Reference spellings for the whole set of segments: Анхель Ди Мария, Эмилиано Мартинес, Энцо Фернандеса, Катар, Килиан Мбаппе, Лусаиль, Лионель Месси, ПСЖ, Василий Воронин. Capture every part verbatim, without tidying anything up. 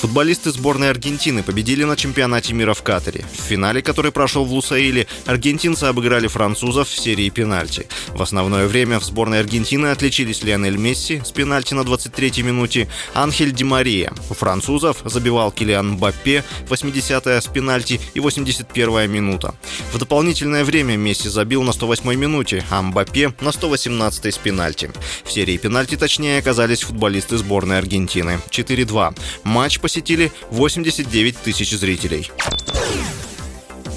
Футболисты сборной Аргентины победили на чемпионате мира в Катаре. В финале, который прошел в Лусаиле, аргентинцы обыграли французов в серии пенальти. В основное время в сборной Аргентины отличились Лионель Месси с пенальти на двадцать третьей минуте, Анхель Ди Мария. У французов забивал Килиан Мбаппе, восьмидесятая с пенальти и восемьдесят первая минута. В дополнительное время Месси забил на сто восьмой минуте, а Мбаппе на сто восемнадцатой с пенальти. В серии пенальти точнее оказались футболисты сборной Аргентины. четыре-два. Матч по посетили восемьдесят девять тысяч зрителей.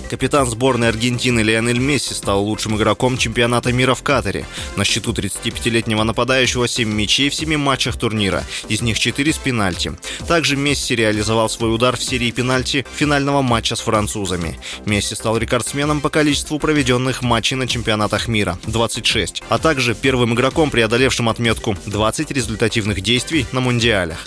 Капитан сборной Аргентины Лионель Месси стал лучшим игроком чемпионата мира в Катаре. На счету тридцатипятилетнего нападающего семь мячей в семи матчах турнира, из них четыре с пенальти. Также Месси реализовал свой удар в серии пенальти финального матча с французами. Месси стал рекордсменом по количеству проведенных матчей на чемпионатах мира – двадцать шесть, а также первым игроком, преодолевшим отметку двадцать результативных действий на мундиалях.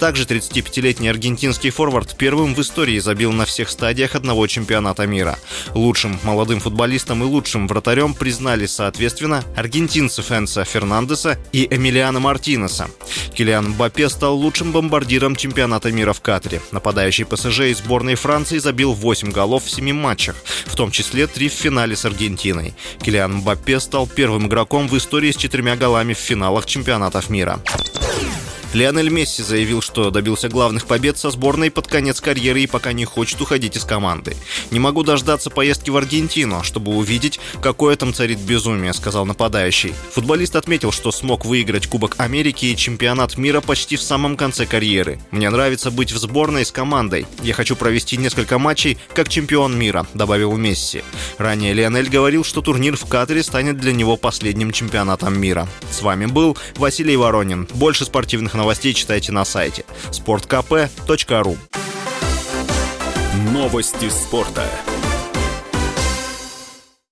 Также тридцатипятилетний аргентинский форвард первым в истории забил на всех стадиях одного чемпионата мира. Лучшим молодым футболистом и лучшим вратарем признали, соответственно, аргентинцев Энцо Фернандеса и Эмилиано Мартинеса. Килиан Мбаппе стал лучшим бомбардиром чемпионата мира в Катаре. Нападающий ПСЖ из сборной Франции забил восемь голов в семи матчах, в том числе три в финале с Аргентиной. Килиан Мбаппе стал первым игроком в истории с четырьмя голами в финалах чемпионатов мира. Лионель Месси заявил, что добился главных побед со сборной под конец карьеры и пока не хочет уходить из команды. «Не могу дождаться поездки в Аргентину, чтобы увидеть, какое там царит безумие», — сказал нападающий. Футболист отметил, что смог выиграть Кубок Америки и чемпионат мира почти в самом конце карьеры. «Мне нравится быть в сборной с командой. Я хочу провести несколько матчей как чемпион мира», — добавил Месси. Ранее Лионель говорил, что турнир в Катаре станет для него последним чемпионатом мира. С вами был Василий Воронин. Больше спортивных новостей. Новости читайте на сайте спорт точка к п точка ру. Новости спорта.